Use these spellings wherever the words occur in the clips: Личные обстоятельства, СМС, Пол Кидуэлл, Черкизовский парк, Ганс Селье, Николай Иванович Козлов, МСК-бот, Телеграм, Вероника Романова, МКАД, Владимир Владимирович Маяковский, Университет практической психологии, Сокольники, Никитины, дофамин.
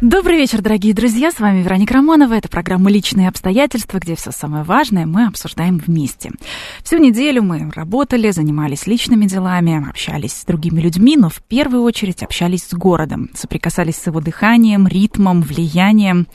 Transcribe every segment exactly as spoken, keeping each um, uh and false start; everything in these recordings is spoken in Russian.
Добрый вечер, дорогие друзья, с вами Вероника Романова. Это программа «Личные обстоятельства», где все самое важное мы обсуждаем вместе. Всю неделю мы работали, занимались личными делами, общались с другими людьми, но в первую очередь общались с городом, соприкасались с его дыханием, ритмом, влиянием.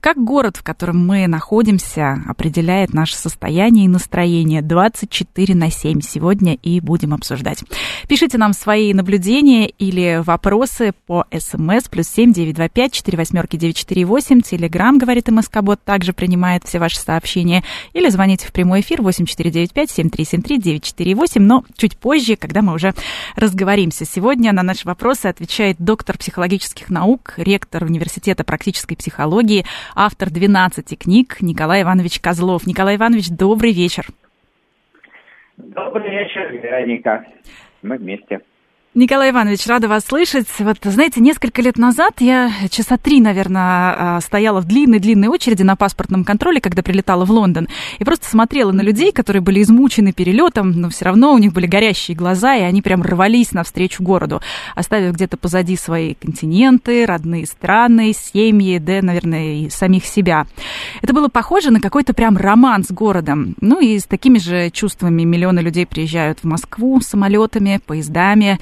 Как город, в котором мы находимся, определяет наше состояние и настроение двадцать четыре на семь сегодня и будем обсуждать. Пишите нам свои наблюдения или вопросы по СМС плюс семь девятьсот двадцать пять четыре восемь девять четыре восемь. Телеграм, говорит МСК-бот, также принимает все ваши сообщения. Или звоните в прямой эфир восемь четыре девять пять семь три семь три девять четыре восемь, но чуть позже, когда мы уже разговоримся. Сегодня на наши вопросы отвечает доктор психологических наук, ректор Университета практической психологии, автор двенадцати книг Николай Иванович Козлов. Николай Иванович, добрый вечер. Добрый вечер, Вероника. Мы вместе. Николай Иванович, рада вас слышать. Вот, знаете, несколько лет назад я часа три, наверное, стояла в длинной-длинной очереди на паспортном контроле, когда прилетала в Лондон, и просто смотрела на людей, которые были измучены перелетом, но все равно у них были горящие глаза, и они прям рвались навстречу городу, оставив где-то позади свои континенты, родные страны, семьи, да, наверное, и самих себя. Это было похоже на какой-то прям роман с городом. Ну и с такими же чувствами миллионы людей приезжают в Москву самолетами, поездами.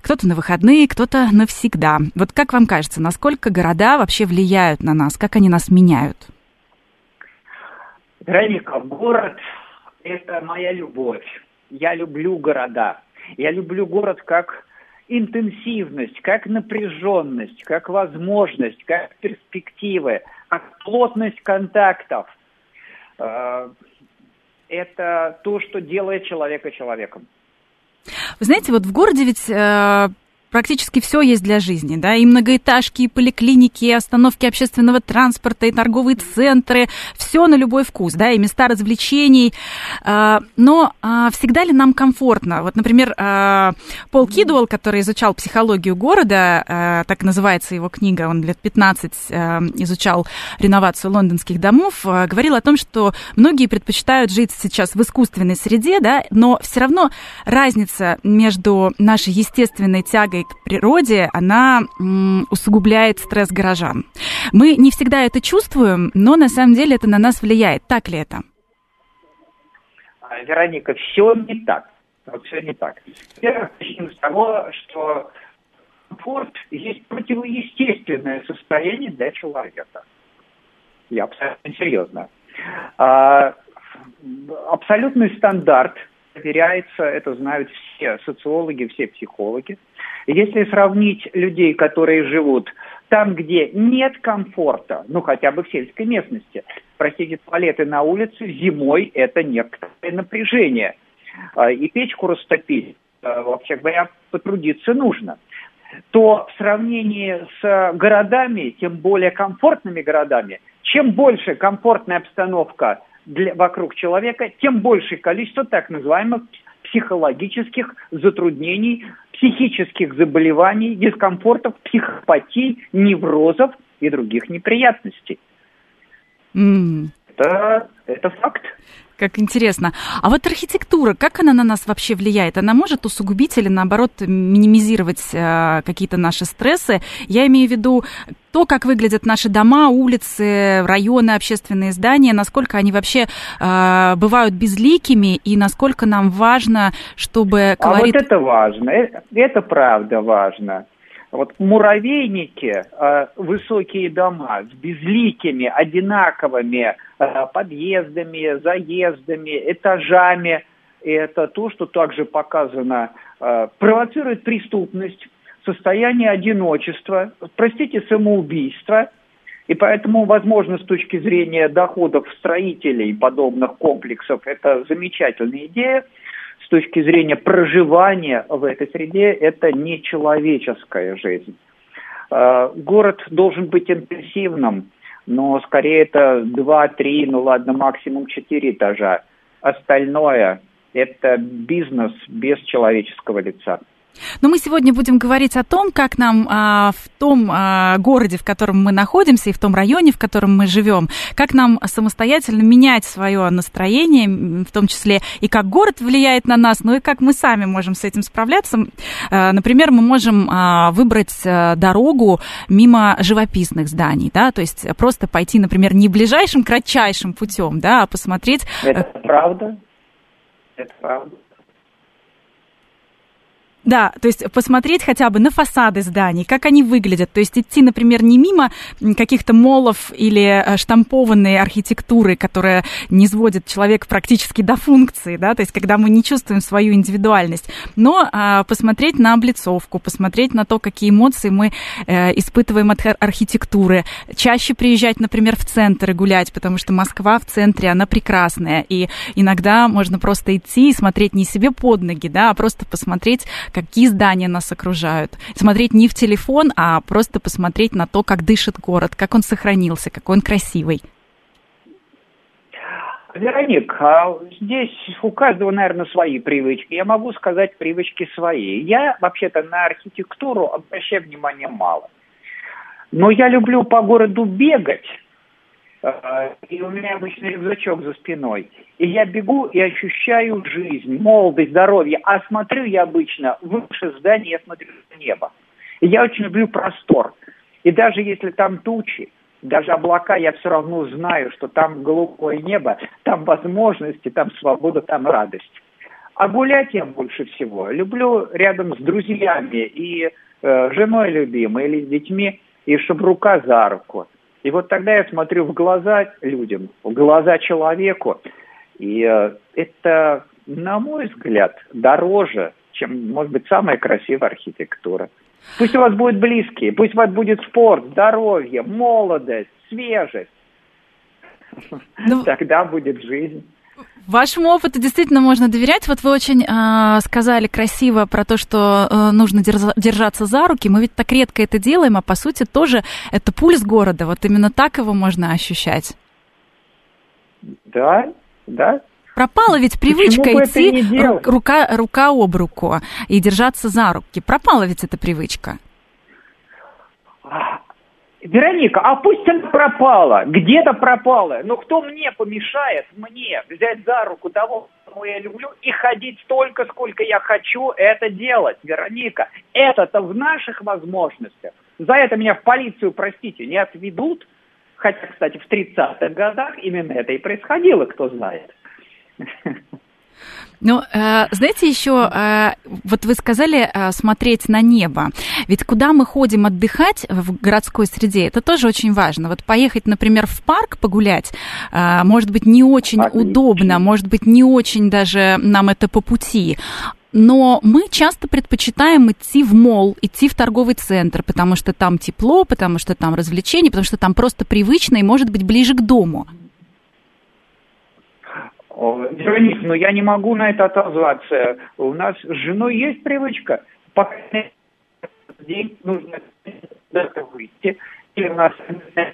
Кто-то на выходные, кто-то навсегда. Вот как вам кажется, насколько города вообще влияют на нас? Как они нас меняют? Вероника, город – это моя любовь. Я люблю города. Я люблю город как интенсивность, как напряженность, как возможность, как перспективы, как плотность контактов. Это то, что делает человека человеком. Вы знаете, вот в городе ведь э, практически все есть для жизни, да, и многоэтажки, и поликлиники, и остановки общественного транспорта, и торговые центры, все на любой вкус, да, и места развлечений, э, но э, всегда ли нам комфортно? Вот, например, э, Пол Кидуэлл, который изучал психологию города, э, так называется его книга, он лет пятнадцать э, изучал реновацию лондонских домов, э, говорил о том, что многие предпочитают жить сейчас в искусственной среде, да, но все равно разница между нашей естественной тягой к природе, она м, усугубляет стресс горожан. Мы не всегда это чувствуем, но на самом деле это на нас влияет. Так ли это? Вероника, все не так. Все не так. Во-первых, начнем с того, что комфорт есть противоестественное состояние для человека. Я абсолютно серьезно. А, абсолютный стандарт проверяется, это знают все социологи, все психологи. Если сравнить людей, которые живут там, где нет комфорта, ну хотя бы в сельской местности, простите, туалеты на улице, зимой это некоторое напряжение. И печку растопить, вообще говоря, потрудиться нужно. То в сравнении с городами, тем более комфортными городами, чем больше комфортная обстановка для, вокруг человека, тем большее количество так называемых психологических затруднений, психических заболеваний, дискомфортов, психопатий, неврозов и других неприятностей. Mm. Это, это факт. Как интересно. А вот архитектура, как она на нас вообще влияет? Она может усугубить или, наоборот, минимизировать э, какие-то наши стрессы? Я имею в виду то, как выглядят наши дома, улицы, районы, общественные здания, насколько они вообще э, бывают безликими и насколько нам важно, чтобы колорит... А вот это важно. Это, это правда важно. Вот муравейники, э, высокие дома с безликими, одинаковыми э, подъездами, заездами, этажами, это то, что также показано, э, провоцирует преступность, состояние одиночества, простите, самоубийство. И поэтому, возможно, с точки зрения доходов строителей подобных комплексов, это замечательная идея. С точки зрения проживания в этой среде, это не человеческая жизнь. Город должен быть интенсивным, но скорее это два-три, ну ладно, максимум четыре этажа. Остальное – это бизнес без человеческого лица. Но мы сегодня будем говорить о том, как нам а, в том а, городе, в котором мы находимся, и в том районе, в котором мы живем, как нам самостоятельно менять свое настроение, в том числе и как город влияет на нас, ну и как мы сами можем с этим справляться. А, например, мы можем а, выбрать дорогу мимо живописных зданий, да, то есть просто пойти, например, не ближайшим, кратчайшим путем, да, а посмотреть... Это правда, это правда. Да, то есть посмотреть хотя бы на фасады зданий, как они выглядят. То есть идти, например, не мимо каких-то молов или штампованной архитектуры, которая не сводит человека практически до функции, да, то есть когда мы не чувствуем свою индивидуальность, но а, посмотреть на облицовку, посмотреть на то, какие эмоции мы э, испытываем от архитектуры. Чаще приезжать, например, в центр и гулять, потому что Москва в центре, она прекрасная. И иногда можно просто идти и смотреть не себе под ноги, да, а просто посмотреть, какие здания нас окружают. Смотреть не в телефон, а просто посмотреть на то, как дышит город, как он сохранился, какой он красивый. Вероник, здесь у каждого, наверное, свои привычки. Я могу сказать привычки свои. Я, вообще-то, на архитектуру обращаю внимание мало. Но я люблю по городу бегать. И у меня обычно рюкзачок за спиной. И я бегу и ощущаю жизнь, молодость, здоровье. А смотрю я обычно выше здания, я смотрю на небо. И я очень люблю простор. И даже если там тучи, даже облака, я все равно знаю, что там голубое небо, там возможности, там свобода, там радость. А гулять я больше всего люблю рядом с друзьями и э, женой любимой или с детьми, и чтобы рука за руку. И вот тогда я смотрю в глаза людям, в глаза человеку, и это, на мой взгляд, дороже, чем, может быть, самая красивая архитектура. Пусть у вас будут близкие, пусть у вас будет спорт, здоровье, молодость, свежесть. Ну... Тогда будет жизнь. Вашему опыту действительно можно доверять. Вот вы очень э, сказали красиво про то, что э, нужно держаться за руки. Мы ведь так редко это делаем, а по сути тоже это пульс города. Вот именно так его можно ощущать. Да, да. Пропала ведь привычка идти рука, рука об руку и держаться за руки. Пропала ведь эта привычка. Вероника, а пусть она пропала, где-то пропала, но кто мне помешает, мне взять за руку того, кого я люблю, и ходить столько, сколько я хочу это делать, Вероника. Это-то в наших возможностях. За это меня в полицию, простите, не отведут, хотя, кстати, в тридцатых годах именно это и происходило, кто знает. Ну, знаете, еще вот вы сказали смотреть на небо. Ведь куда мы ходим отдыхать в городской среде, это тоже очень важно. Вот поехать, например, в парк погулять, может быть, не очень удобно, может быть, не очень даже нам это по пути. Но мы часто предпочитаем идти в молл, идти в торговый центр, потому что там тепло, потому что там развлечения, потому что там просто привычно и, может быть, ближе к дому. Вероника, но я не могу на это отозваться. У нас с женой есть привычка. Пока день нужно выйти. Или у нас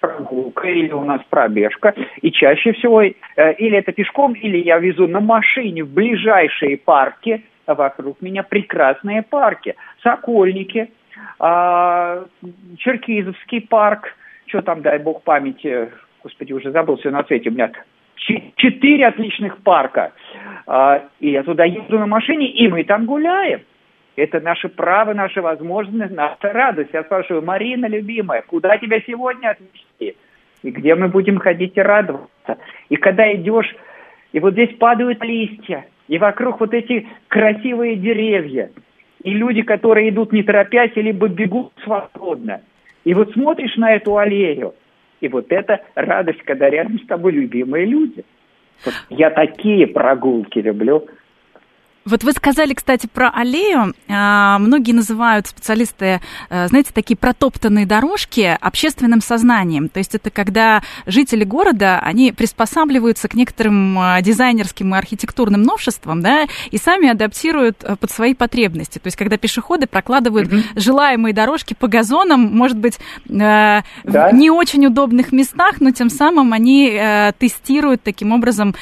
прогулка, или у нас пробежка. И чаще всего или это пешком, или я везу на машине в ближайшие парки. Вокруг меня прекрасные парки. Сокольники, Черкизовский парк. Что там, дай бог памяти. Господи, уже забыл все на свете. У меня... Четыре отличных парка. И я туда еду на машине, и мы там гуляем. Это наше право, наша возможность, наша радость. Я спрашиваю, Марина, любимая, куда тебя сегодня отвезти? И где мы будем ходить и радоваться? И когда идешь, и вот здесь падают листья, и вокруг вот эти красивые деревья, и люди, которые идут не торопясь, либо бегут свободно. И вот смотришь на эту аллею, и вот это радость, когда рядом с тобой любимые люди. Вот я такие прогулки люблю. Вот вы сказали, кстати, про аллею. Многие называют специалисты, знаете, такие протоптанные дорожки общественным сознанием. То есть это когда жители города, они приспосабливаются к некоторым дизайнерским и архитектурным новшествам, да, и сами адаптируют под свои потребности. То есть когда пешеходы прокладывают mm-hmm. желаемые дорожки по газонам, может быть, да? в не очень удобных местах, но тем самым они тестируют таким образом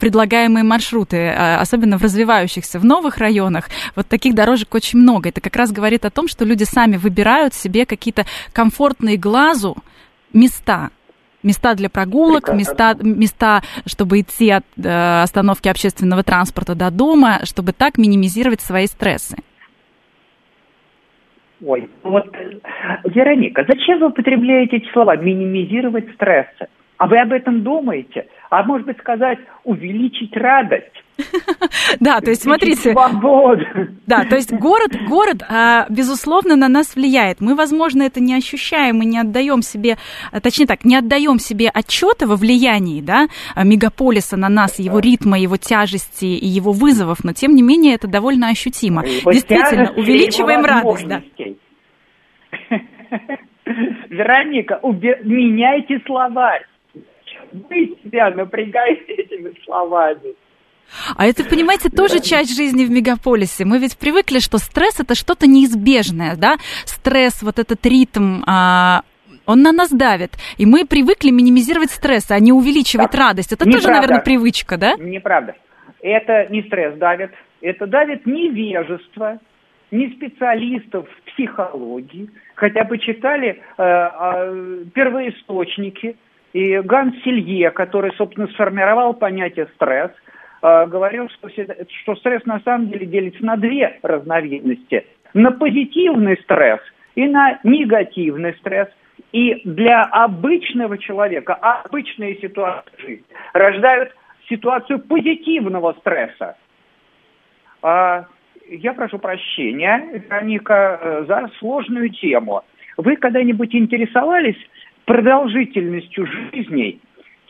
предлагаемые маршруты, особенно в развивающихся комплексы, в новых районах вот таких дорожек очень много. Это как раз говорит о том, что люди сами выбирают себе какие-то комфортные глазу места. Места для прогулок, места, места, чтобы идти от э, остановки общественного транспорта до дома, чтобы так минимизировать свои стрессы. Ой, вот, Вероника, зачем вы употребляете эти слова «минимизировать стрессы»? А вы об этом думаете? А может быть сказать «увеличить радость»? Да, то есть, смотрите, да, то есть город, город, безусловно, на нас влияет. Мы, возможно, это не ощущаем и не отдаем себе, точнее так, не отдаем себе отчета во влиянии, да, мегаполиса на нас, его ритма, его тяжести и его вызовов, но тем не менее это довольно ощутимо. Действительно, увеличиваем радость, да. Вероника, меняйте словарь. Вы себя напрягаете этими словами. А это, понимаете, тоже часть жизни в мегаполисе. Мы ведь привыкли, что стресс – это что-то неизбежное, да? Стресс, вот этот ритм, он на нас давит. И мы привыкли минимизировать стресс, а не увеличивать так. радость. Это Неправда. Тоже, наверное, привычка, да? Неправда. Это не стресс давит. Это давит невежество, не специалистов в психологии. Хотя бы читали первоисточники. И Ганс Селье, который, собственно, сформировал понятие «стресс», говорил, что, что стресс на самом деле делится на две разновидности. На позитивный стресс и на негативный стресс. И для обычного человека обычные ситуации рождают ситуацию позитивного стресса. Я прошу прощения, Вероника, за сложную тему. Вы когда-нибудь интересовались продолжительностью жизней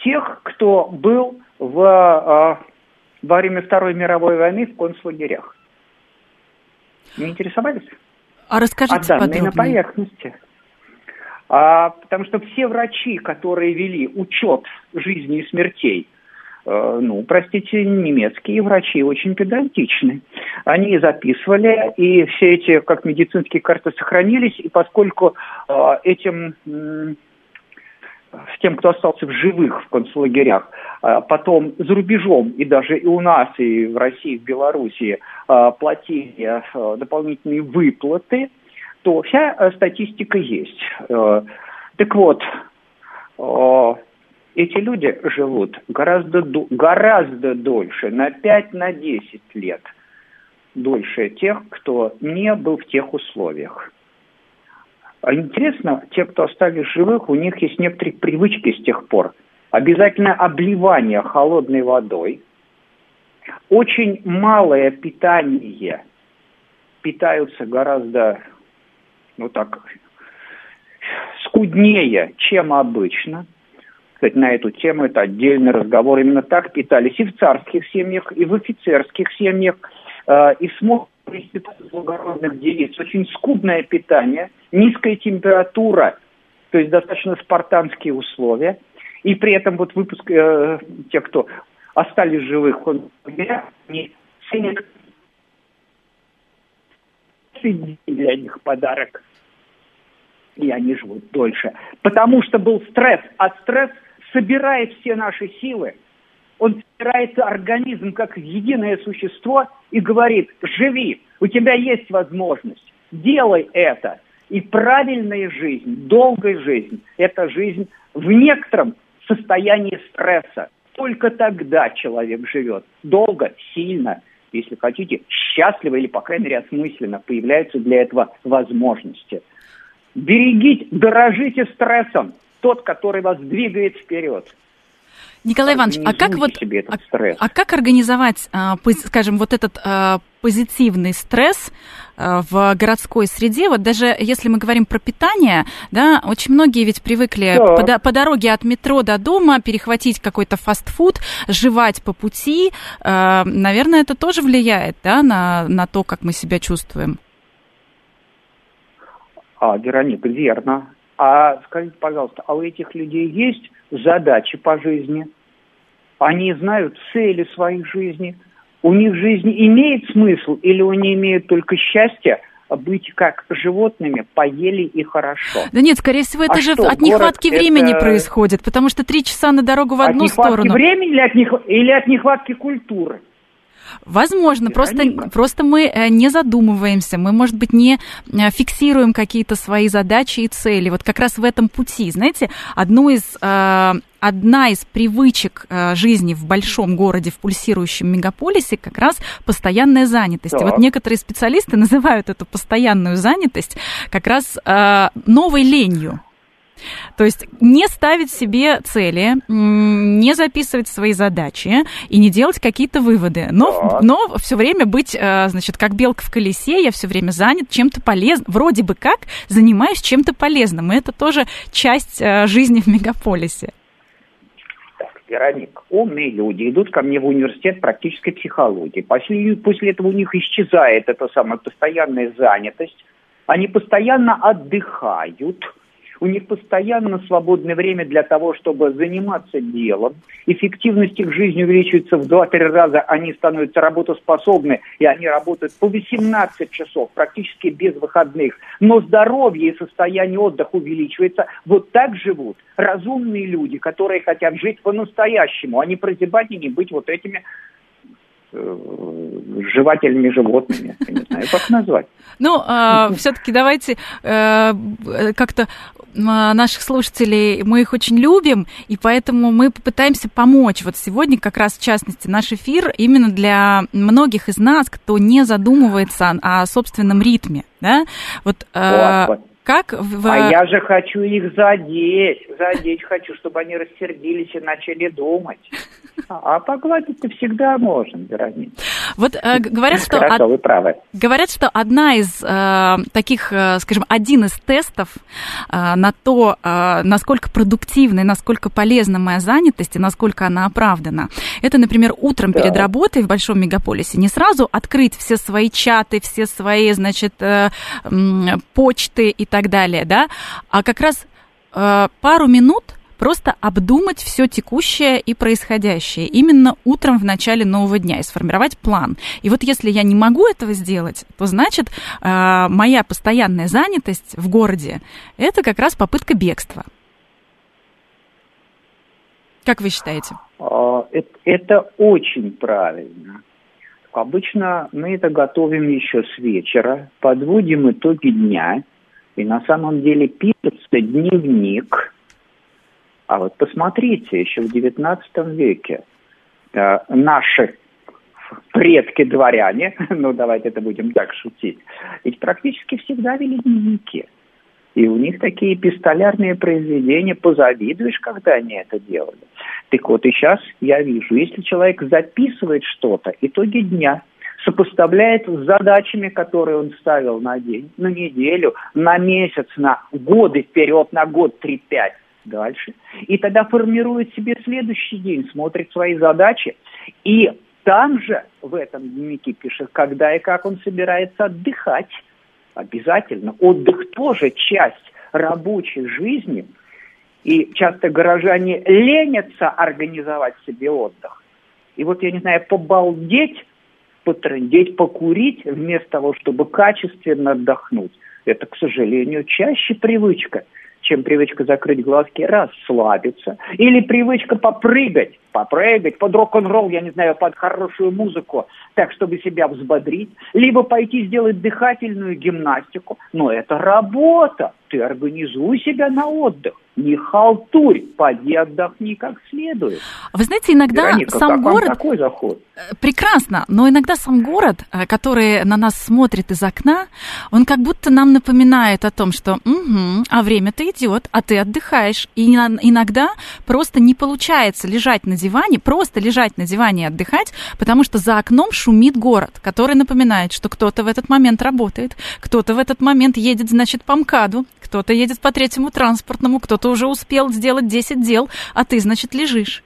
тех, кто был в... во время Второй мировой войны в концлагерях? Не интересовались? А расскажите а подробнее. На поверхности. А, потому что все врачи, которые вели учет жизни и смертей, э, ну, простите, немецкие врачи очень педантичны. Они записывали, и все эти, как медицинские карты, сохранились. И поскольку э, этим... Э, с тем, кто остался в живых в концлагерях, потом за рубежом, и даже и у нас, и в России, и в Белоруссии платили дополнительные выплаты, то вся статистика есть. Так вот, эти люди живут гораздо, гораздо дольше, на пять-десять лет дольше тех, кто не был в тех условиях. Интересно, те, кто остались живых, у них есть некоторые привычки с тех пор. Обязательно обливание холодной водой. Очень малое питание. Питаются гораздо, ну так, скуднее, чем обычно. Кстати, на эту тему это отдельный разговор. Именно так питались и в царских семьях, и в офицерских семьях, и в смог... благородных девиц. Очень скудное питание, низкая температура, то есть достаточно спартанские условия. И при этом вот выпуск, э, те, кто остались живых, он, они ценят для них подарок. И они живут дольше. Потому что был стресс. А стресс собирает все наши силы. Он собирает организм как единое существо и говорит: живи, у тебя есть возможность, делай это. И правильная жизнь, долгая жизнь – это жизнь в некотором состоянии стресса. Только тогда человек живет долго, сильно, если хотите, счастливо или, по крайней мере, осмысленно. Появляются для этого возможности. Берегите, дорожите стрессом, тот, который вас двигает вперед. Николай Иванович, а как, вот, а, а как организовать, а, пози, скажем, вот этот а, позитивный стресс а, в городской среде? Вот даже если мы говорим про питание, да, очень многие ведь привыкли да. по, по дороге от метро до дома перехватить какой-то фастфуд, жевать по пути. А, наверное, это тоже влияет, да, на, на то, как мы себя чувствуем. А, Вероника, верно. А скажите, пожалуйста, а у этих людей есть задачи по жизни? Они знают цели своей жизни? У них жизнь имеет смысл? Или они имеют только счастье быть как животными, поели и хорошо? Да нет, скорее всего, это а же что, от нехватки времени это... происходит, потому что три часа на дорогу в одну сторону. От нехватки времени или от, нех... или от нехватки культуры? Возможно, просто, просто мы не задумываемся, мы, может быть, не фиксируем какие-то свои задачи и цели. Вот как раз в этом пути, знаете, одну из... Одна из привычек жизни в большом городе, в пульсирующем мегаполисе, как раз постоянная занятость. Да. И вот некоторые специалисты называют эту постоянную занятость как раз новой ленью. То есть не ставить себе цели, не записывать свои задачи и не делать какие-то выводы, но, но все время быть, значит, как белка в колесе, я все время занят чем-то полезным, вроде бы как занимаюсь чем-то полезным, и это тоже часть жизни в мегаполисе. Вероника, умные люди идут ко мне в университет практической психологии. После, после этого у них исчезает эта самая постоянная занятость. Они постоянно отдыхают. У них постоянно свободное время для того, чтобы заниматься делом. Эффективность их жизни увеличивается в два-три раза. Они становятся работоспособны, и они работают по восемнадцать часов, практически без выходных. Но здоровье и состояние отдыха увеличивается. Вот так живут разумные люди, которые хотят жить по-настоящему, а не прозябать и не быть вот этими... жевательными животными, я не знаю, как назвать. Ну, э, все-таки давайте э, как-то наших слушателей, мы их очень любим, и поэтому мы попытаемся помочь. Вот сегодня как раз, в частности, наш эфир именно для многих из нас, кто не задумывается о собственном ритме, да? Вот... Э, Как в... А я же хочу их задеть, задеть хочу, чтобы они рассердились и начали думать. А погладить-то всегда можно, Вероника. Вот э, говорят, что Хорошо, од... вы правы. Говорят, что одна из э, таких, э, скажем, один из тестов э, на то, э, насколько продуктивна и насколько полезна моя занятость и насколько она оправдана. Это, например, утром да. перед работой в большом мегаполисе не сразу открыть все свои чаты, все свои, значит, э, э, почты и так далее. И так далее, да, а как раз э, пару минут просто обдумать все текущее и происходящее именно утром в начале нового дня и сформировать план. И вот если я не могу этого сделать, то значит э, моя постоянная занятость в городе – это как раз попытка бегства. Как вы считаете? Это, это очень правильно. Обычно мы это готовим еще с вечера, подводим итоги дня. И на самом деле пишется дневник. А вот посмотрите, еще в девятнадцатом веке э, наши предки-дворяне, ну давайте это будем так шутить, ведь практически всегда вели дневники. И у них такие эпистолярные произведения, позавидуешь, когда они это делали. Так вот и сейчас я вижу, если человек записывает что-то, итоги дня, сопоставляет с задачами, которые он ставил на день, на неделю, на месяц, на годы вперед, на год три-пять дальше. И тогда формирует себе следующий день, смотрит свои задачи. И там же в этом дневнике пишет, когда и как он собирается отдыхать. Обязательно. Отдых тоже часть рабочей жизни. И часто горожане ленятся организовать себе отдых. И вот, я не знаю, побалдеть, потрындеть, покурить, вместо того, чтобы качественно отдохнуть. Это, к сожалению, чаще привычка, чем привычка закрыть глазки, расслабиться. Или привычка попрыгать, попрыгать под рок-н-ролл, я не знаю, под хорошую музыку, так, чтобы себя взбодрить. Либо пойти сделать дыхательную гимнастику. Но это работа. Ты организуй себя на отдых. Не халтурь, поди отдохни как следует. Вы знаете, иногда Вероника, сам город... такой заход? Прекрасно, но иногда сам город, который на нас смотрит из окна, он как будто нам напоминает о том, что угу, а время-то идет, а ты отдыхаешь. И иногда просто не получается лежать на диване, просто лежать на диване и отдыхать, потому что за окном шумит город, который напоминает, что кто-то в этот момент работает, кто-то в этот момент едет, значит, по МКАДу, кто-то едет по третьему транспортному, кто-то уже успел сделать десять дел, а ты, значит, лежишь.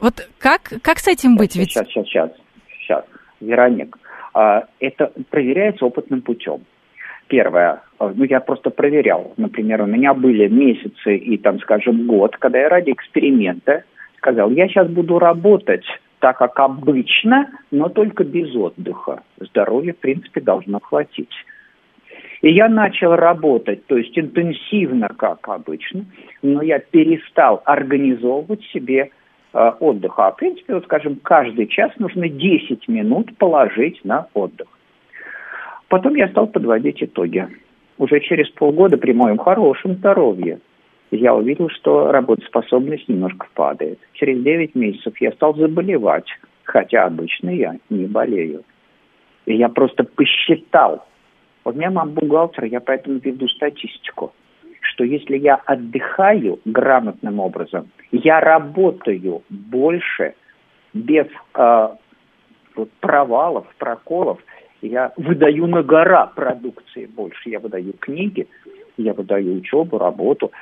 Вот как, как с этим быть? Сейчас, ведь... сейчас, сейчас, сейчас. Вероника, это проверяется опытным путем. Первое, ну я просто проверял. Например, у меня были месяцы и, там, скажем, год, когда я ради эксперимента сказал, я сейчас буду работать так, как обычно, но только без отдыха. Здоровья, в принципе, должно хватить. И я начал работать, то есть интенсивно, как обычно, но я перестал организовывать себе отдыха. А в принципе, вот, скажем, каждый час нужно десять минут положить на отдых. Потом я стал подводить итоги. Уже через полгода при моем хорошем здоровье я увидел, что работоспособность немножко падает. Через девять месяцев я стал заболевать, хотя обычно я не болею. И я просто посчитал. У меня мама бухгалтер, я поэтому веду статистику, что если я отдыхаю грамотным образом, я работаю больше, без э, вот, провалов, проколов, я выдаю на гора продукции больше, я выдаю книги, я выдаю учебу, работу,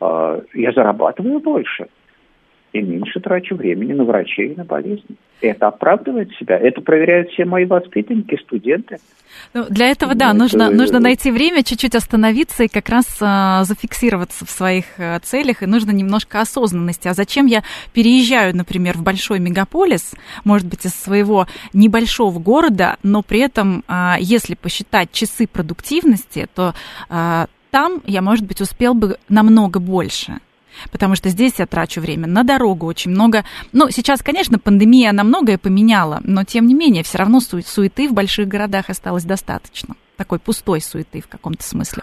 э, я зарабатываю больше и меньше трачу времени на врачей и на болезни. Это оправдывает себя, это проверяют все мои воспитанники, студенты. Ну, для этого, да, это... нужно, нужно найти время, чуть-чуть остановиться и как раз а, зафиксироваться в своих а, целях, и нужно немножко осознанности. А зачем я переезжаю, например, в большой мегаполис, может быть, из своего небольшого города, но при этом, а, если посчитать часы продуктивности, то а, там я, может быть, успел бы намного больше. Потому что здесь я трачу время на дорогу очень много. Ну, сейчас, конечно, пандемия она многое поменяла, но, тем не менее, все равно су- суеты в больших городах осталось достаточно. Такой пустой суеты в каком-то смысле.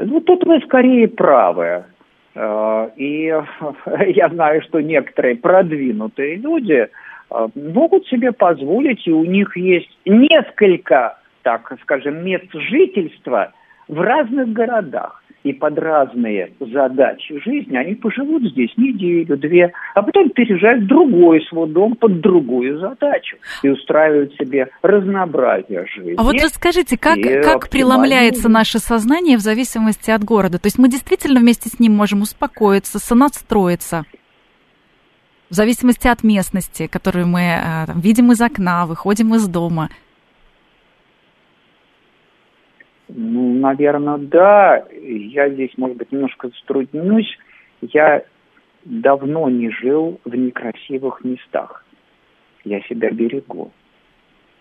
Ну, тут вы скорее правы. И я знаю, что некоторые продвинутые люди могут себе позволить, и у них есть несколько, так скажем, мест жительства в разных городах. И под разные задачи жизни они поживут здесь неделю, две, а потом переезжают в другой свой дом под другую задачу и устраивают себе разнообразие жизни. А вот расскажите, как, как преломляется наше сознание в зависимости от города? То есть мы действительно вместе с ним можем успокоиться, сонастроиться? В зависимости от местности, которую мы там, видим из окна, выходим из дома? Ну, наверное, да. Я здесь, может быть, немножко затруднюсь. Я давно не жил в некрасивых местах. Я себя берегу.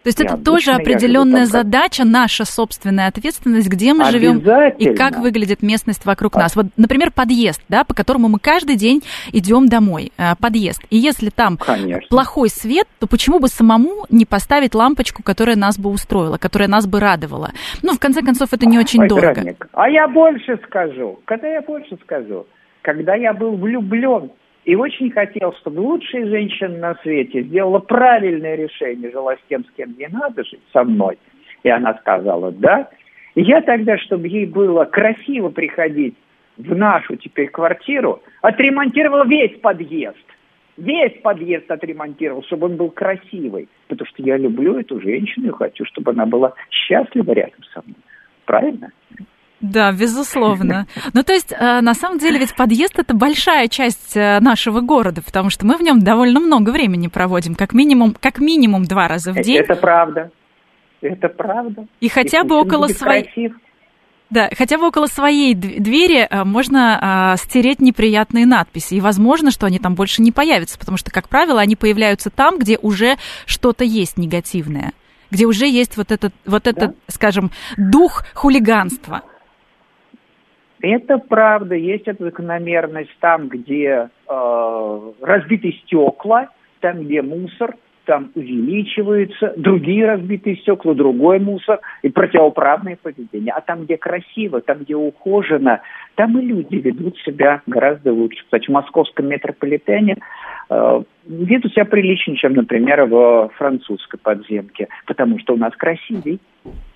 То есть и это тоже определенная задача, наша собственная ответственность, где мы живем и как выглядит местность вокруг нас. Вот, например, подъезд, да, по которому мы каждый день идем домой. Подъезд. И если там Конечно. плохой свет, то почему бы самому не поставить лампочку, которая нас бы устроила, которая нас бы радовала? Ну, в конце концов, это не очень Ой, дорого. Вероник, а я больше скажу. Когда я больше скажу? Когда я был влюблен. И очень хотел, чтобы лучшая женщина на свете сделала правильное решение, жила с тем, с кем не надо жить, со мной. И она сказала, да. И я тогда, чтобы ей было красиво приходить в нашу теперь квартиру, отремонтировал весь подъезд. Весь подъезд отремонтировал, чтобы он был красивый. Потому что я люблю эту женщину и хочу, чтобы она была счастлива рядом со мной. Правильно? Да, безусловно. Ну, то есть, на самом деле, ведь подъезд – это большая часть нашего города, потому что мы в нем довольно много времени проводим, как минимум, как минимум два раза в день. Это правда. Это правда. И хотя бы около своей... Да, хотя бы около своей двери можно а, стереть неприятные надписи. И возможно, что они там больше не появятся, потому что, как правило, они появляются там, где уже что-то есть негативное, где уже есть вот этот, вот этот, да? скажем, дух хулиганства. Это правда, есть эта закономерность там, где э, разбиты стекла, там, где мусор, там увеличиваются, другие разбитые стекла, другой мусор и противоправное поведение. А там, где красиво, там, где ухожено, там и люди ведут себя гораздо лучше. Кстати, в московском метрополитене э, ведут себя приличнее, чем, например, в французской подземке, потому что у нас красивее.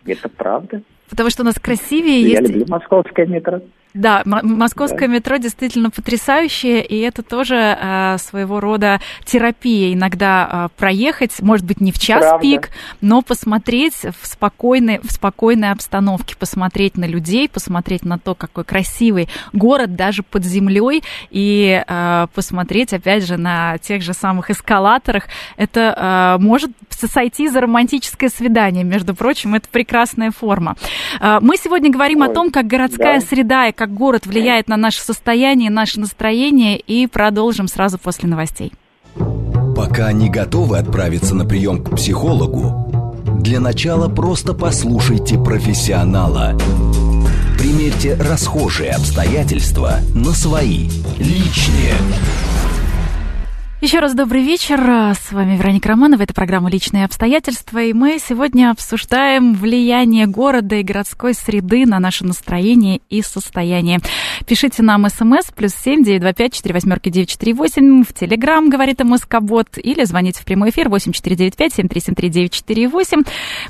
Это правда. Потому что у нас красивее Я есть... Я люблю московское метро. Да, м- московское да. метро действительно потрясающее, и это тоже э, своего рода терапия. Иногда э, проехать, может быть, не в час Правда. пик, но посмотреть в спокойной, в спокойной обстановке, посмотреть на людей, посмотреть на то, какой красивый город даже под землей, и э, посмотреть, опять же, на тех же самых эскалаторах. Это э, может сойти за романтическое свидание. Между прочим, это прекрасная форма. Мы сегодня говорим Ой, о том, как городская да. среда и как город влияет на наше состояние, наше настроение, и продолжим сразу после новостей. Пока не готовы отправиться на прием к психологу, для начала просто послушайте профессионала. Примерьте расхожие обстоятельства на свои, личные. Еще раз добрый вечер. С вами Вероника Романова. Это программа «Личные обстоятельства». И мы сегодня обсуждаем влияние города и городской среды на наше настроение и состояние. Пишите нам СМС плюс семь девятьсот двадцать пять сорок восемь девятьсот сорок восемь. В Телеграм говорит МСК-бот. Или звоните в прямой эфир восемь четыре девять пять семь три семь три девять четыре восемь.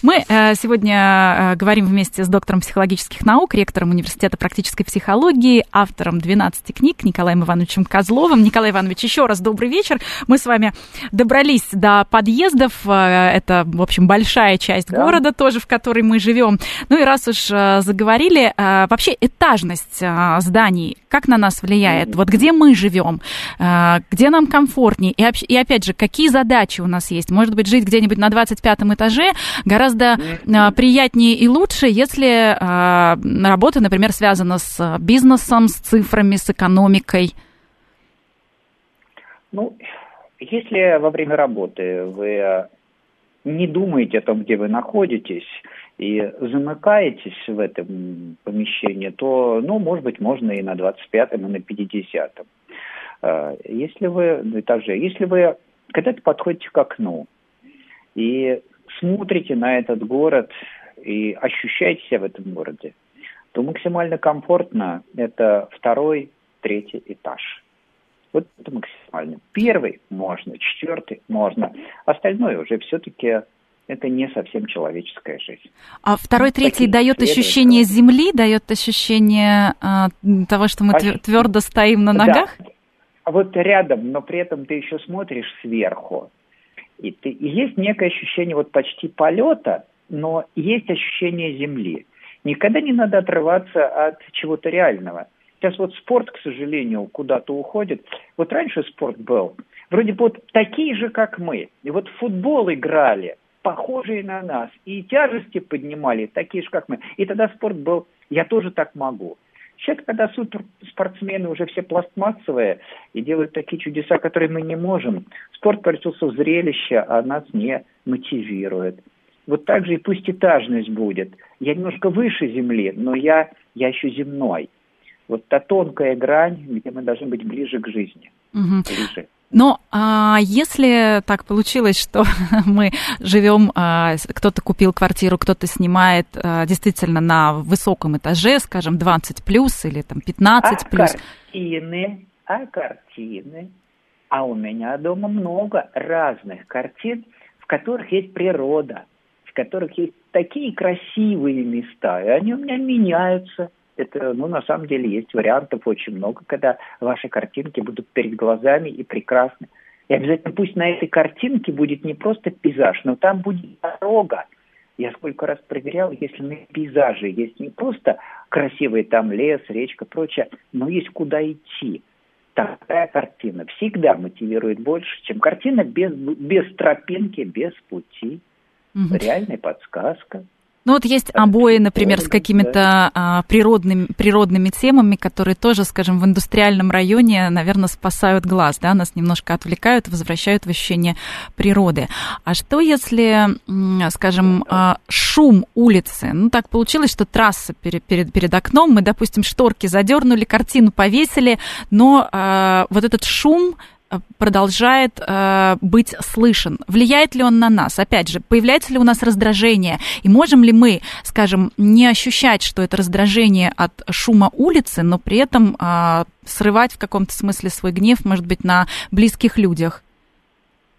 Мы сегодня говорим вместе с доктором психологических наук, ректором Университета практической психологии, автором двенадцати книг Николаем Ивановичем Козловым. Николай Иванович, еще раз добрый вечер. Мы с вами добрались до подъездов. Это, в общем, большая часть да. города тоже, в которой мы живем. Ну и раз уж заговорили, вообще этажность зданий, как на нас влияет? Вот где мы живем, где нам комфортнее? И опять же, какие задачи у нас есть? Может быть, жить где-нибудь на двадцать пятом этаже гораздо приятнее и лучше, если работа, например, связана с бизнесом, с цифрами, с экономикой. Ну, если во время работы вы не думаете о том, где вы находитесь, и замыкаетесь в этом помещении, то, ну, может быть, можно и на двадцать пятом, и на пятидесятом. Если вы на этаже, если вы когда-то подходите к окну и смотрите на этот город, и ощущаете себя в этом городе, то максимально комфортно это второй, третий этаж. Вот это максимально. Первый можно, четвертый можно. Остальное уже все-таки это не совсем человеческая жизнь. А второй, третий дает ощущение земли, дает ощущение а, того, что мы а, твердо стоим на ногах? Да. А вот рядом, но при этом ты еще смотришь сверху. И, ты, и есть некое ощущение вот почти полета, но есть ощущение земли. Никогда не надо отрываться от чего-то реального. Сейчас вот спорт, к сожалению, куда-то уходит. Вот раньше спорт был. Вроде бы вот такие же, как мы. И вот в футбол играли, похожие на нас. И тяжести поднимали, такие же, как мы. И тогда спорт был «я тоже так могу». Сейчас, когда суперспортсмены уже все пластмассовые и делают такие чудеса, которые мы не можем, спорт превратился в зрелище, а нас не мотивирует. Вот так же и пусть этажность будет. Я немножко выше земли, но я, я еще земной. Вот та тонкая грань, где мы должны быть ближе к жизни. Угу. Ближе. Но а если так получилось, что мы живем, кто-то купил квартиру, кто-то снимает действительно на высоком этаже, скажем, двадцать плюс или там пятнадцать плюс. А картины, а картины, а у меня дома много разных картин, в которых есть природа, в которых есть такие красивые места, и они у меня меняются. Это, ну, на самом деле, есть вариантов очень много, когда ваши картинки будут перед глазами и прекрасны. И обязательно пусть на этой картинке будет не просто пейзаж, но там будет дорога. Я сколько раз проверял, если на пейзаже есть не просто красивый там лес, речка, прочее, но есть куда идти. Такая картина всегда мотивирует больше, чем картина без, без тропинки, без пути. Mm-hmm. Реальная подсказка. Ну вот есть обои, например, с какими-то а, природными, природными темами, которые тоже, скажем, в индустриальном районе, наверное, спасают глаз, да, нас немножко отвлекают, возвращают в ощущение природы. А что если, скажем, шум улицы? Ну так получилось, что трасса перед, перед, перед окном, мы, допустим, шторки задернули, картину повесили, но а, вот этот шум продолжает э, быть слышен. Влияет ли он на нас? Опять же, появляется ли у нас раздражение? И можем ли мы, скажем, не ощущать, что это раздражение от шума улицы, но при этом э, срывать в каком-то смысле свой гнев, может быть, на близких людях?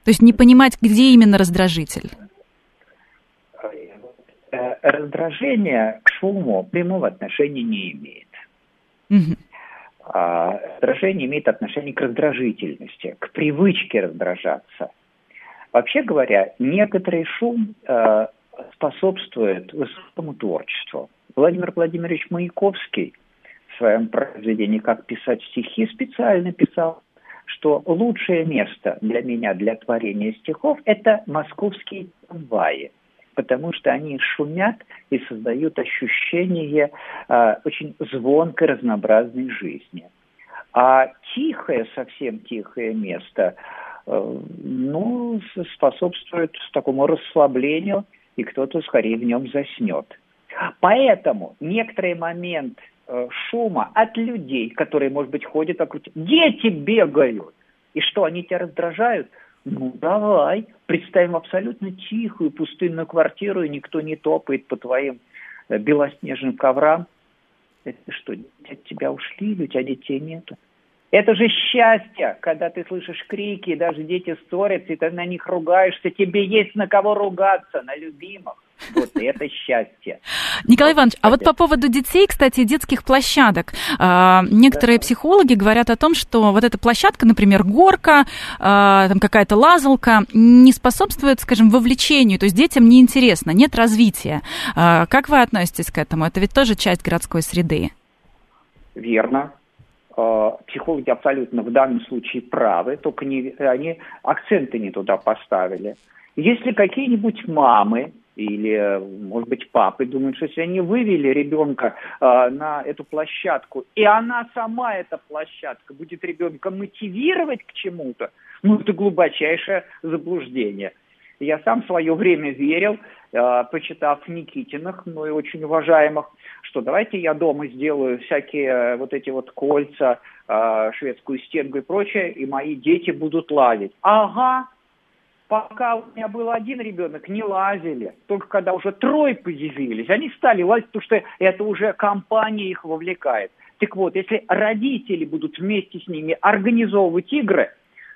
То есть не понимать, где именно раздражитель? Раздражение к шуму прямого отношения не имеет. Угу. А раздражение имеет отношение к раздражительности, к привычке раздражаться. Вообще говоря, некоторый шум э, способствует высокому творчеству. Владимир Владимирович Маяковский в своем произведении «Как писать стихи» специально писал, что лучшее место для меня для творения стихов – это московские трамваи, потому что они шумят и создают ощущение э, очень звонкой, разнообразной жизни. А тихое, совсем тихое место, э, ну, способствует такому расслаблению, и кто-то скорее в нем заснет. Поэтому некоторый момент э, шума от людей, которые, может быть, ходят вокруг, дети бегают. И что, они тебя раздражают? Ну, давай, представим абсолютно тихую, пустынную квартиру, и никто не топает по твоим белоснежным коврам. Это что, от тебя ушли, или у тебя детей нету? Это же счастье, когда ты слышишь крики, и даже дети ссорятся, и ты на них ругаешься. Тебе есть на кого ругаться, на любимых. Вот это счастье. Николай Иванович, а вот по поводу детей, кстати, и детских площадок. Некоторые да. психологи говорят о том, что вот эта площадка, например, горка, там какая-то лазалка, не способствует, скажем, вовлечению, то есть детям неинтересно, нет развития. Как вы относитесь к этому? Это ведь тоже часть городской среды. Верно. Психологи абсолютно в данном случае правы, только не, они акценты не туда поставили. Если какие-нибудь мамы или, может быть, папы думают, что если они вывели ребенка э, на эту площадку, и она сама, эта площадка, будет ребенка мотивировать к чему-то, ну, это глубочайшее заблуждение. Я сам в свое время верил, э, почитав Никитиных, ну и очень уважаемых, что давайте я дома сделаю всякие вот эти вот кольца, э, шведскую стенку и прочее, и мои дети будут лазить. Ага, пока у меня был один ребенок, не лазили. Только когда уже трое появились, они стали лазить, потому что это уже компания их вовлекает. Так вот, если родители будут вместе с ними организовывать игры,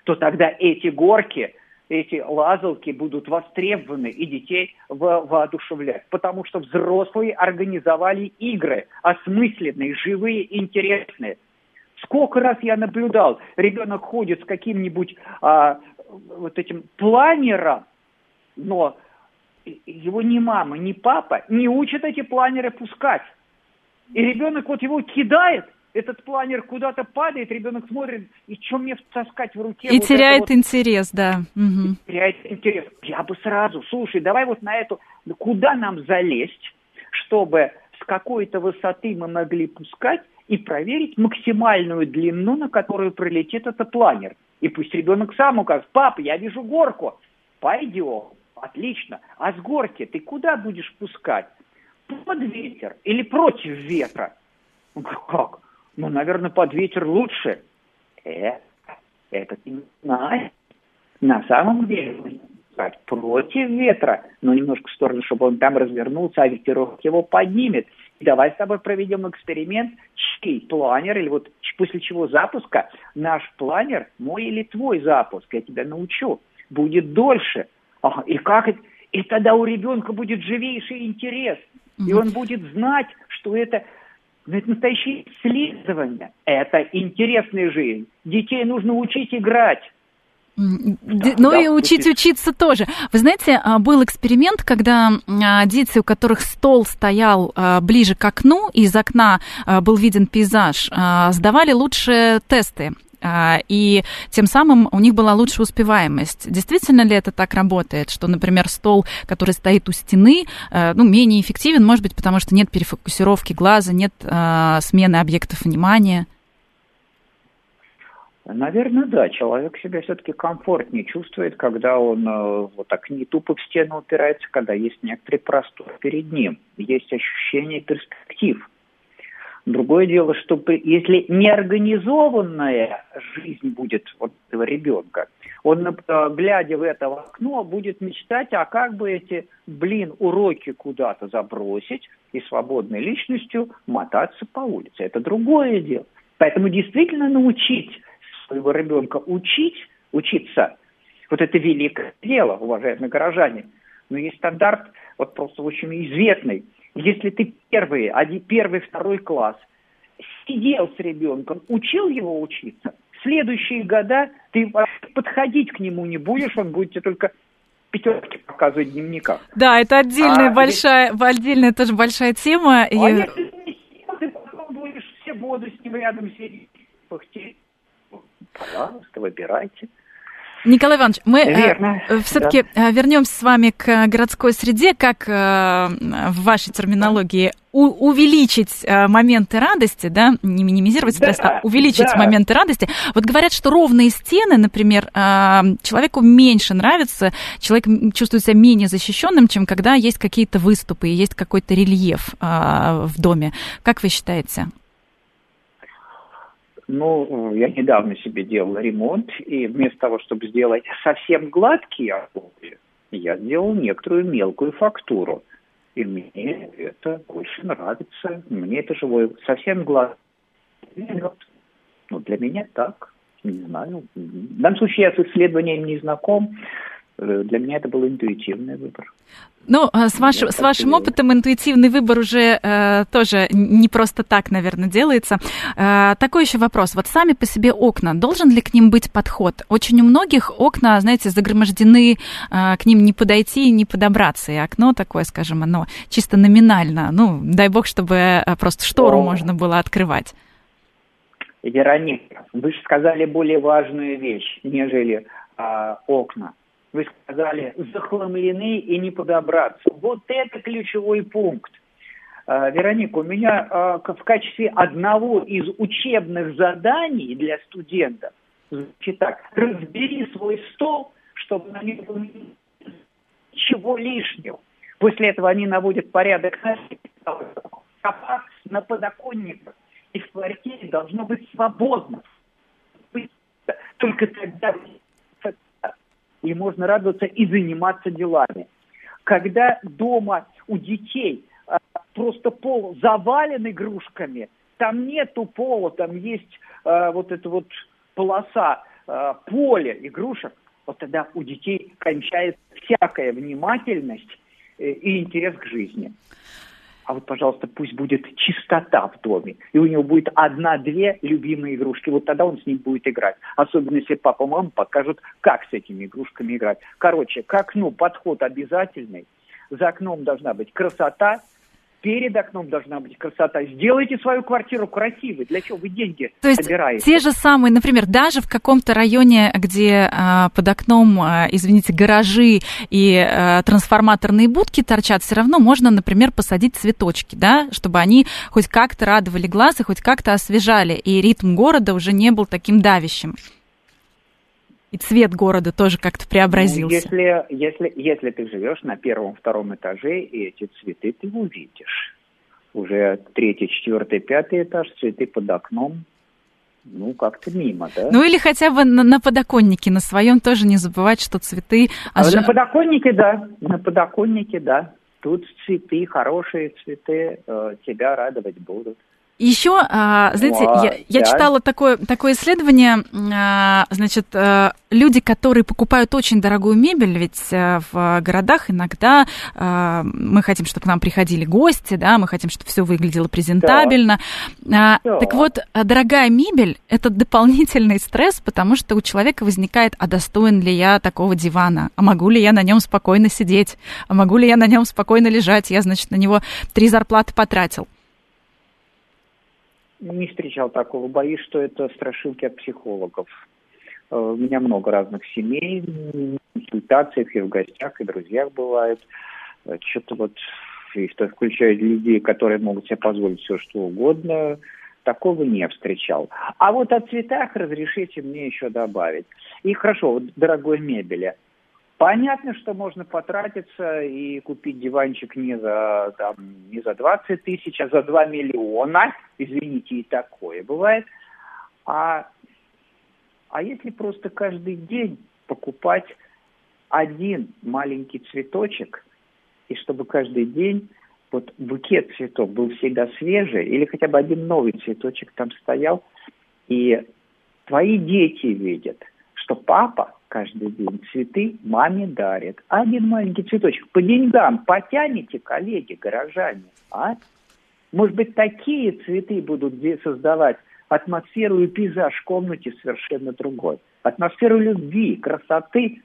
то тогда эти горки... эти лазалки будут востребованы и детей во- воодушевлять, потому что взрослые организовали игры, осмысленные, живые, интересные. Сколько раз я наблюдал, ребенок ходит с каким-нибудь а, вот этим планером, но его ни мама, ни папа не учат эти планеры пускать. И ребенок вот его кидает, этот планер куда-то падает, ребенок смотрит, и что мне таскать в руке? И вот теряет вот... интерес, да. Угу. Теряет интерес. Я бы сразу, слушай, давай вот на эту, куда нам залезть, чтобы с какой-то высоты мы могли пускать и проверить максимальную длину, на которую пролетит этот планер. И пусть ребенок сам укажет, папа, я вижу горку, пойдем, отлично, а с горки ты куда будешь пускать? Под ветер или против ветра? Он говорит, как? Ну, наверное, под ветер лучше. Э, это не знаю. На самом деле, против ветра, но немножко в сторону, чтобы он там развернулся, а ветерок его поднимет. И давай с тобой проведем эксперимент, чей планер, или вот после чего запуска, наш планер, мой или твой запуск, я тебя научу, будет дольше. Ага, и как это? И тогда у ребенка будет живейший интерес, и он будет знать, что это... Но это настоящее исследование. Это интересная жизнь. Детей нужно учить играть. Д- да, ну да, и учить будет. Учиться тоже. Вы знаете, был эксперимент, когда дети, у которых стол стоял ближе к окну, и из окна был виден пейзаж, сдавали лучшие тесты. И тем самым у них была лучшая успеваемость. Действительно ли это так работает, что, например, стол, который стоит у стены, ну, менее эффективен, может быть, потому что нет перефокусировки глаза, нет а, смены объектов внимания? Наверное, да. Человек себя все-таки комфортнее чувствует, когда он вот так не тупо в стену упирается, когда есть некоторый простор перед ним, есть ощущение перспектив. Другое дело, что если неорганизованная жизнь будет вот этого ребенка, он, глядя в это окно, будет мечтать, а как бы эти, блин, уроки куда-то забросить и свободной личностью мотаться по улице. Это другое дело. Поэтому действительно научить своего ребенка учить, учиться, вот это великое дело, уважаемые горожане. Но есть стандарт, вот просто очень известный. Если ты первый, один, первый, второй класс, сидел с ребенком, учил его учиться, в следующие года ты подходить к нему не будешь, он будет тебе только пятерки показывать в дневниках. Да, это отдельная а, большая, если... отдельная тоже большая тема. А и... если ты не сидел, ты потом будешь все годы с ним рядом сидеть, пыхтеть. Пожалуйста, выбирайте. Николай Иванович, мы э, все-таки да. вернемся с вами к городской среде, как э, в вашей терминологии у- увеличить э, моменты радости, да, не минимизировать стресс, да, а увеличить да. моменты радости. Вот говорят, что ровные стены, например, э, человеку меньше нравятся, человек чувствует себя менее защищенным, чем когда есть какие-то выступы и есть какой-то рельеф э, в доме. Как вы считаете? Ну, я недавно себе делал ремонт, и вместо того, чтобы сделать совсем гладкие обои, я сделал некоторую мелкую фактуру. И мне это очень нравится. Мне это живое. Совсем гладкий. Ну, для меня так. Не знаю. В данном случае я с исследованием не знаком. Для меня это был интуитивный выбор. Ну, с, ваш, с вашим опытом интуитивный выбор уже э, тоже не просто так, наверное, делается. Э, такой еще вопрос. Вот сами по себе окна, должен ли к ним быть подход? Очень у многих окна, знаете, загромождены, э, к ним не подойти, не подобраться. И окно такое, скажем, оно чисто номинально. Ну, дай бог, чтобы просто штору О. можно было открывать. Вероника, вы же сказали более важную вещь, нежели э, окна. Вы сказали, захламлены и не подобраться. Вот это ключевой пункт. Вероника, у меня в качестве одного из учебных заданий для студентов, значит так, разбери свой стол, чтобы на нем было ничего лишнего. После этого они наводят порядок на подоконниках. И в квартире должно быть свободно. Только тогда... и можно радоваться и заниматься делами. Когда дома у детей а, просто пол завален игрушками, там нету пола, там есть а, вот эта вот полоса, а, поле игрушек, вот тогда у детей кончается всякая внимательность и интерес к жизни. А вот, пожалуйста, пусть будет чистота в доме, и у него будет одна-две любимые игрушки. Вот тогда он с ним будет играть. Особенно, если папа и мама покажут, как с этими игрушками играть. Короче, к окну подход обязательный. За окном должна быть красота. Перед окном должна быть красота. Сделайте свою квартиру красивой. Для чего вы деньги собираете? То есть собираете? Те же самые, например, даже в каком-то районе, где а, под окном, а, извините, гаражи и а, трансформаторные будки торчат, все равно можно, например, посадить цветочки, да, чтобы они хоть как-то радовали глаз и хоть как-то освежали. И ритм города уже не был таким давящим. И цвет города тоже как-то преобразился. Если, если, если ты живешь на первом, втором этаже, и эти цветы ты увидишь. Уже третий, четвертый, пятый этаж, цветы под окном, ну, как-то мимо, да? Ну, или хотя бы на, на подоконнике на своем тоже не забывать, что цветы... А на подоконнике, да, на подоконнике, да. Тут цветы, хорошие цветы, э, тебя радовать будут. Еще, знаете, О, я, я да. читала такое, такое исследование, значит, люди, которые покупают очень дорогую мебель, ведь в городах иногда мы хотим, чтобы к нам приходили гости, да, мы хотим, чтобы все выглядело презентабельно. Да. Так вот, дорогая мебель – это дополнительный стресс, потому что у человека возникает, а достоин ли я такого дивана, а могу ли я на нем спокойно сидеть, а могу ли я на нем спокойно лежать, я, значит, на него три зарплаты потратил. Не встречал такого. Боюсь, что это страшилки от психологов. У меня много разных семей, в консультациях и в гостях, и в друзьях бывает. Что-то вот, и что включает людей, которые могут себе позволить все, что угодно, такого не встречал. А вот о цветах разрешите мне еще добавить. И хорошо, вот дорогой мебели. Понятно, что можно потратиться и купить диванчик не за, там, не за двадцать тысяч, а за два миллиона. Извините, и такое бывает. А, а если просто каждый день покупать один маленький цветочек, и чтобы каждый день вот букет цветов был всегда свежий, или хотя бы один новый цветочек там стоял, и твои дети видят, что папа каждый день цветы маме дарит. Один маленький цветочек. По деньгам потянете, коллеги, горожане, а? Может быть, такие цветы будут создавать атмосферу и пейзаж в комнате совершенно другой. Атмосферу любви, красоты.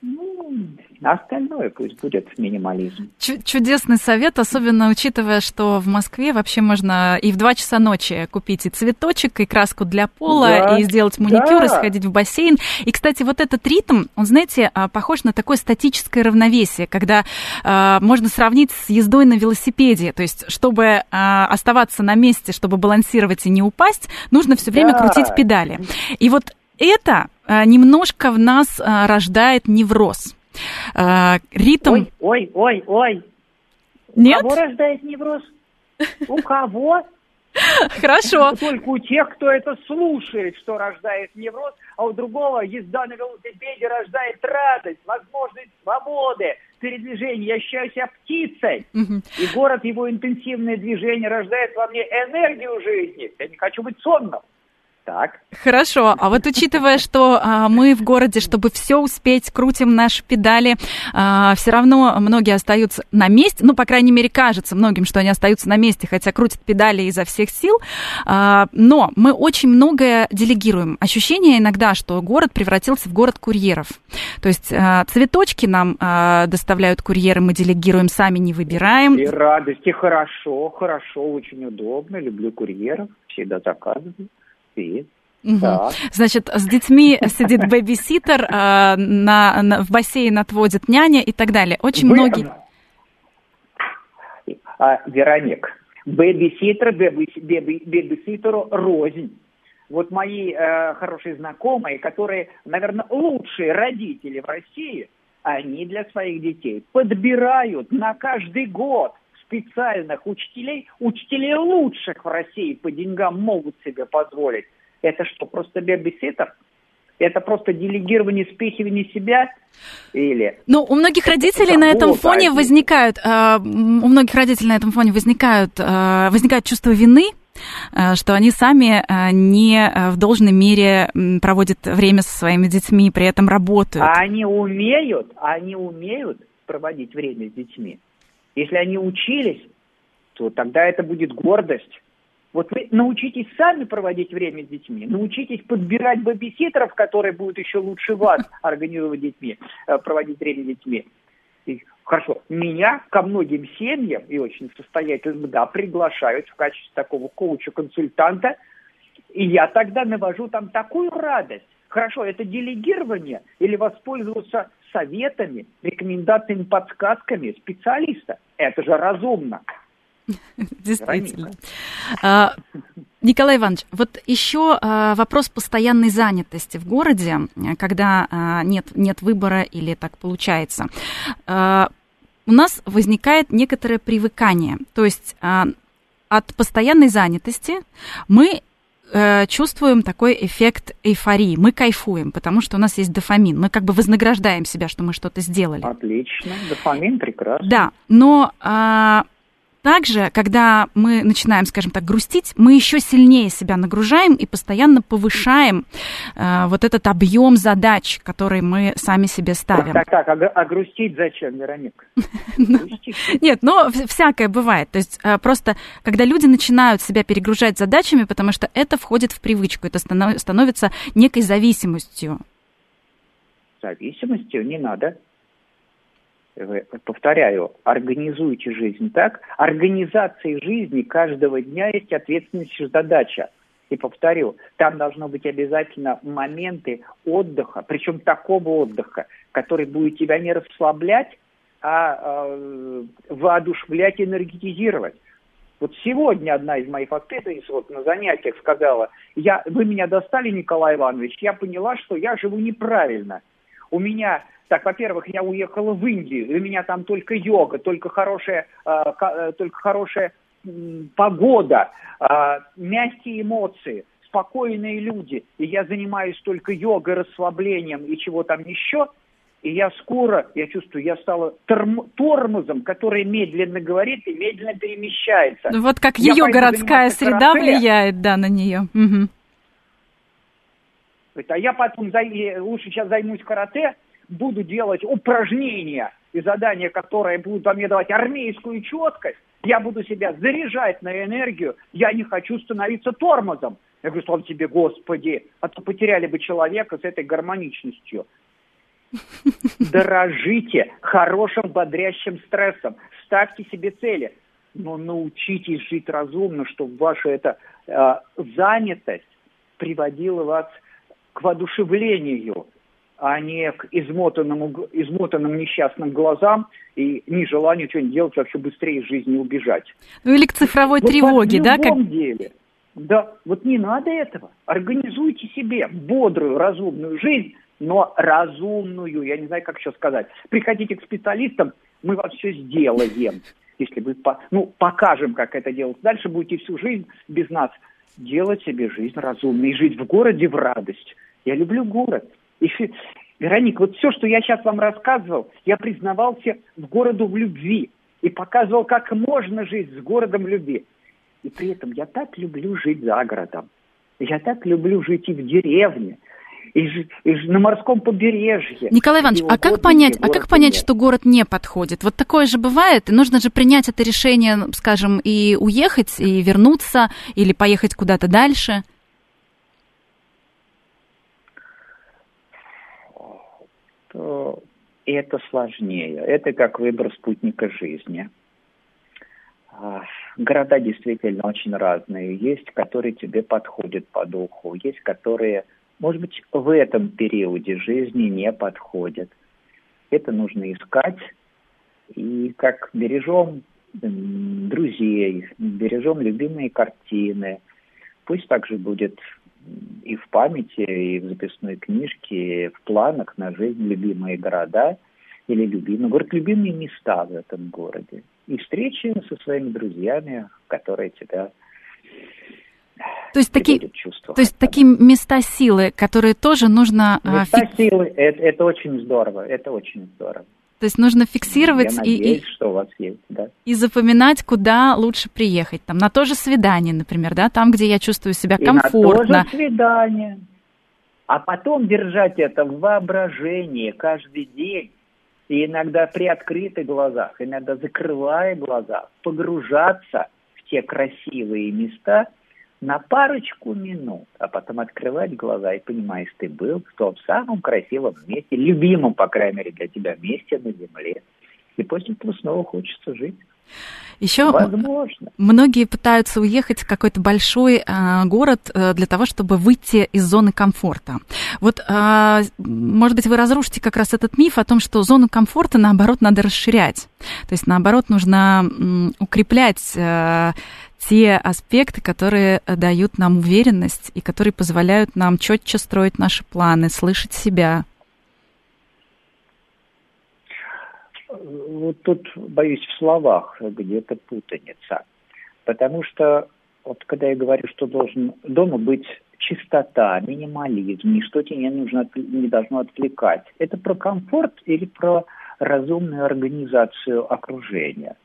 Ну, остальное пусть будет минимализм. Ч- чудесный совет, особенно учитывая, что в Москве вообще можно и в два часа ночи купить и цветочек, и краску для пола, да, и сделать маникюр, да, и сходить в бассейн. И, кстати, вот этот ритм, он, знаете, похож на такое статическое равновесие, когда э, можно сравнить с ездой на велосипеде. То есть, чтобы э, оставаться на месте, чтобы балансировать и не упасть, нужно все время, да, крутить педали. И вот это немножко в нас рождает невроз. Ритм... Ой, ой, ой, ой. Нет? У кого рождает невроз? У кого? Хорошо. Только у тех, кто это слушает, что рождает невроз, а у другого езда на велосипеде рождает радость, возможность свободы, передвижения. Я считаю себя птицей. Угу. И город, его интенсивное движение рождает во мне энергию жизни. Я не хочу быть сонным. Так. Хорошо. А вот учитывая, что а, мы в городе, чтобы все успеть, крутим наши педали, а, все равно многие остаются на месте. Ну, по крайней мере, кажется многим, что они остаются на месте, хотя крутят педали изо всех сил. А, но мы очень многое делегируем. Ощущение иногда, что город превратился в город курьеров. То есть а, цветочки нам а, доставляют курьеры, мы делегируем, сами не выбираем. И радости. Хорошо, хорошо, очень удобно. Люблю курьеров, всегда заказываю. Угу. Да. Значит, с детьми сидит бэби-ситер, э, на, на, в бассейн отводит няня и так далее. Очень Вы... многие... А, Вероник, бэби-ситер, бэби-ситеру рознь. Вот мои э, хорошие знакомые, которые, наверное, лучшие родители в России, они для своих детей подбирают на каждый год специальных учителей, учителей лучших в России по деньгам могут себе позволить. Это что, просто бэби-ситер? Это просто делегирование, спихивание себя? Или... Ну, у многих родителей на этом фоне возникают, э, у многих родителей на этом фоне возникают, э, возникает чувство вины, что они сами не в должной мере проводят время со своими детьми, при этом работают. А они умеют, они умеют проводить время с детьми. Если они учились, то тогда это будет гордость. Вот вы научитесь сами проводить время с детьми, научитесь подбирать бэби-ситеров, которые будут еще лучше вас организовывать детьми, проводить время с детьми. И, хорошо, меня ко многим семьям и очень состоятельным, да, приглашают в качестве такого коуча-консультанта, и я тогда навожу там такую радость. Хорошо, это делегирование или воспользоваться советами, рекомендациями, подсказками специалиста. Это же разумно. Действительно. А, Николай Иванович, вот еще а, вопрос постоянной занятости в городе, когда а, нет, нет выбора или так получается. А, у нас возникает некоторое привыкание. То есть а, от постоянной занятости мы... чувствуем такой эффект эйфории. Мы кайфуем, потому что у нас есть дофамин. Мы как бы вознаграждаем себя, что мы что-то сделали. Отлично. Дофамин прекрасно. Да, но а, также, когда мы начинаем, скажем так, грустить, мы еще сильнее себя нагружаем и постоянно повышаем а, вот этот объем задач, которые мы сами себе ставим. Так, так, так. А, а грустить зачем, Вероника? Нет, но всякое бывает. То есть просто, когда люди начинают себя перегружать задачами, потому что это входит в привычку, это становится некой зависимостью. Зависимостью не надо. Повторяю, организуйте жизнь так. Организацией жизни каждого дня есть ответственность и задача. И повторю, там должно быть обязательно моменты отдыха, причем такого отдыха, который будет тебя не расслаблять, а э, воодушевлять и энергетизировать. Вот сегодня одна из моих воспитанниц вот на занятиях сказала: я, вы меня достали, Николай Иванович, я поняла, что я живу неправильно. У меня, так, во-первых, я уехала в Индию, и у меня там только йога, только хорошая, э, только хорошая э, погода, э, мягкие эмоции, спокойные люди, и я занимаюсь только йогой, расслаблением и чего там еще. И я скоро, я чувствую, я стала торм- тормозом, который медленно говорит и медленно перемещается. Ну вот как я ее городская среда карателя. Влияет, да, на нее. Угу. А я потом зай... лучше сейчас займусь карате, буду делать упражнения и задания, которые будут во мне давать армейскую четкость. Я буду себя заряжать на энергию. Я не хочу становиться тормозом. Я говорю, слава тебе, Господи, а то потеряли бы человека с этой гармоничностью. Дорожите хорошим бодрящим стрессом. Ставьте себе цели. Но научитесь жить разумно, чтобы ваша эта э, занятость приводила вас к воодушевлению, а не к измотанному, измотанным несчастным глазам и нежеланию что-нибудь делать, вообще быстрее из жизни убежать. Ну или к цифровой вот тревоге, да? В любом как... деле. Да, вот не надо этого. Организуйте себе бодрую, разумную жизнь, но разумную, я не знаю, как еще сказать. Приходите к специалистам, мы вам все сделаем. если мы по, ну, покажем, как это делать, дальше будете всю жизнь без нас делать себе жизнь разумной, жить в городе в радость. Я люблю город. И, Вероника, вот все, что я сейчас вам рассказывал, я признавался в городу в любви и показывал, как можно жить с городом в любви. И при этом я так люблю жить за городом. Я так люблю жить и в деревне, и, и на морском побережье. Николай Иванович, а как понять, а как понять, что город не подходит? Вот такое же бывает, и нужно же принять это решение, скажем, и уехать, и вернуться, или поехать куда-то дальше. Это сложнее. Это как выбор спутника жизни. Города действительно очень разные. Есть, которые тебе подходят по духу. Есть, которые, может быть, в этом периоде жизни не подходят. Это нужно искать. И как бережем друзей, бережем любимые картины. Пусть так же будет и в памяти, и в записной книжке, и в планах на жизнь любимые города или любимые, говорят, любимые места в этом городе. И встречи со своими друзьями, которые тебя то есть такие, чувствовать. То есть такие места силы, которые тоже нужно... Места фик... силы, это, это очень здорово, это очень здорово. То есть нужно фиксировать Я и, надеюсь, и, что у вас есть, да. и запоминать, куда лучше приехать. Там, на то же свидание, например, да, там, где я чувствую себя комфортно. И на то же свидание. А потом держать это в воображении каждый день. И иногда при открытых глазах, иногда закрывая глаза, погружаться в те красивые места на парочку минут, а потом открывать глаза и понимаешь, ты был в том самом красивом месте, любимом, по крайней мере, для тебя месте на земле. И после этого снова хочется жить. Еще Возможно. Многие пытаются уехать в какой-то большой э, город э, для того, чтобы выйти из зоны комфорта. Вот, э, может быть, вы разрушите как раз этот миф о том, что зону комфорта, наоборот, надо расширять. То есть, наоборот, нужно м, укреплять э, те аспекты, которые дают нам уверенность и которые позволяют нам четче строить наши планы, слышать себя. Вот тут, боюсь, в словах где-то путаница. Потому что, вот когда я говорю, что должен дома быть чистота, минимализм, ничто тебе не нужно, не должно отвлекать. Это про комфорт или про разумную организацию окружения?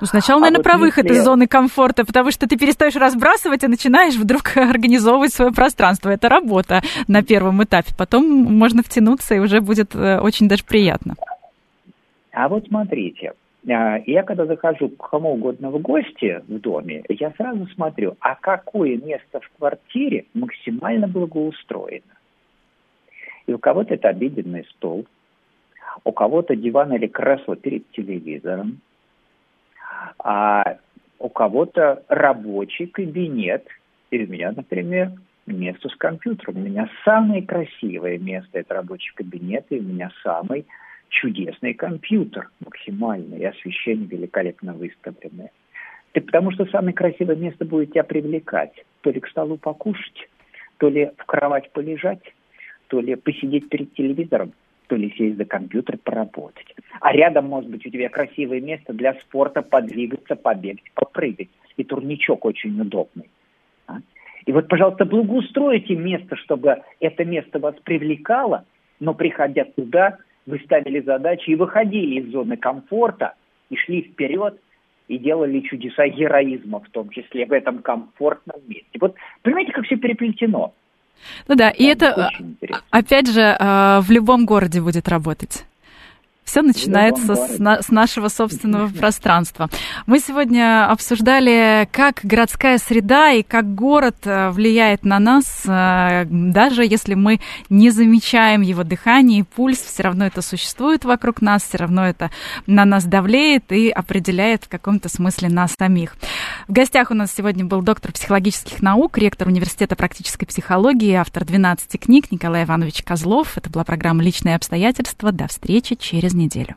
Ну, сначала, наверное, а вот про если... выход из зоны комфорта, потому что ты перестаешь разбрасывать и начинаешь вдруг организовывать свое пространство. Это работа на первом этапе. Потом можно втянуться, и уже будет очень даже приятно. А вот смотрите, я когда захожу к кому угодно в гости в доме, я сразу смотрю, а какое место в квартире максимально благоустроено. И у кого-то это обеденный стол, у кого-то диван или кресло перед телевизором, а у кого-то рабочий кабинет, и у меня, например, место с компьютером. У меня самое красивое место – это рабочий кабинет, и у меня самый чудесный компьютер, максимально, и освещение великолепно выставленное. Ты, потому что самое красивое место будет тебя привлекать. То ли к столу покушать, то ли в кровать полежать, то ли посидеть перед телевизором, то ли сесть за компьютер поработать. А рядом, может быть, у тебя красивое место для спорта подвигаться, побегать, попрыгать. И турничок очень удобный. А? И вот, пожалуйста, благоустройте место, чтобы это место вас привлекало, но приходя туда... Вы ставили задачи и выходили из зоны комфорта, и шли вперед, и делали чудеса героизма, в том числе в этом комфортном месте. Вот понимаете, как все переплетено? Ну да, и это, это опять же, в любом городе будет работать. Все начинается с, на, с нашего собственного пространства. Мы сегодня обсуждали, как городская среда и как город влияет на нас, даже если мы не замечаем его дыхание и пульс, все равно это существует вокруг нас, все равно это на нас давлеет и определяет в каком-то смысле нас самих. В гостях у нас сегодня был доктор психологических наук, ректор Университета практической психологии, автор двенадцати книг Николай Иванович Козлов. Это была программа «Личные обстоятельства». До встречи через неделю.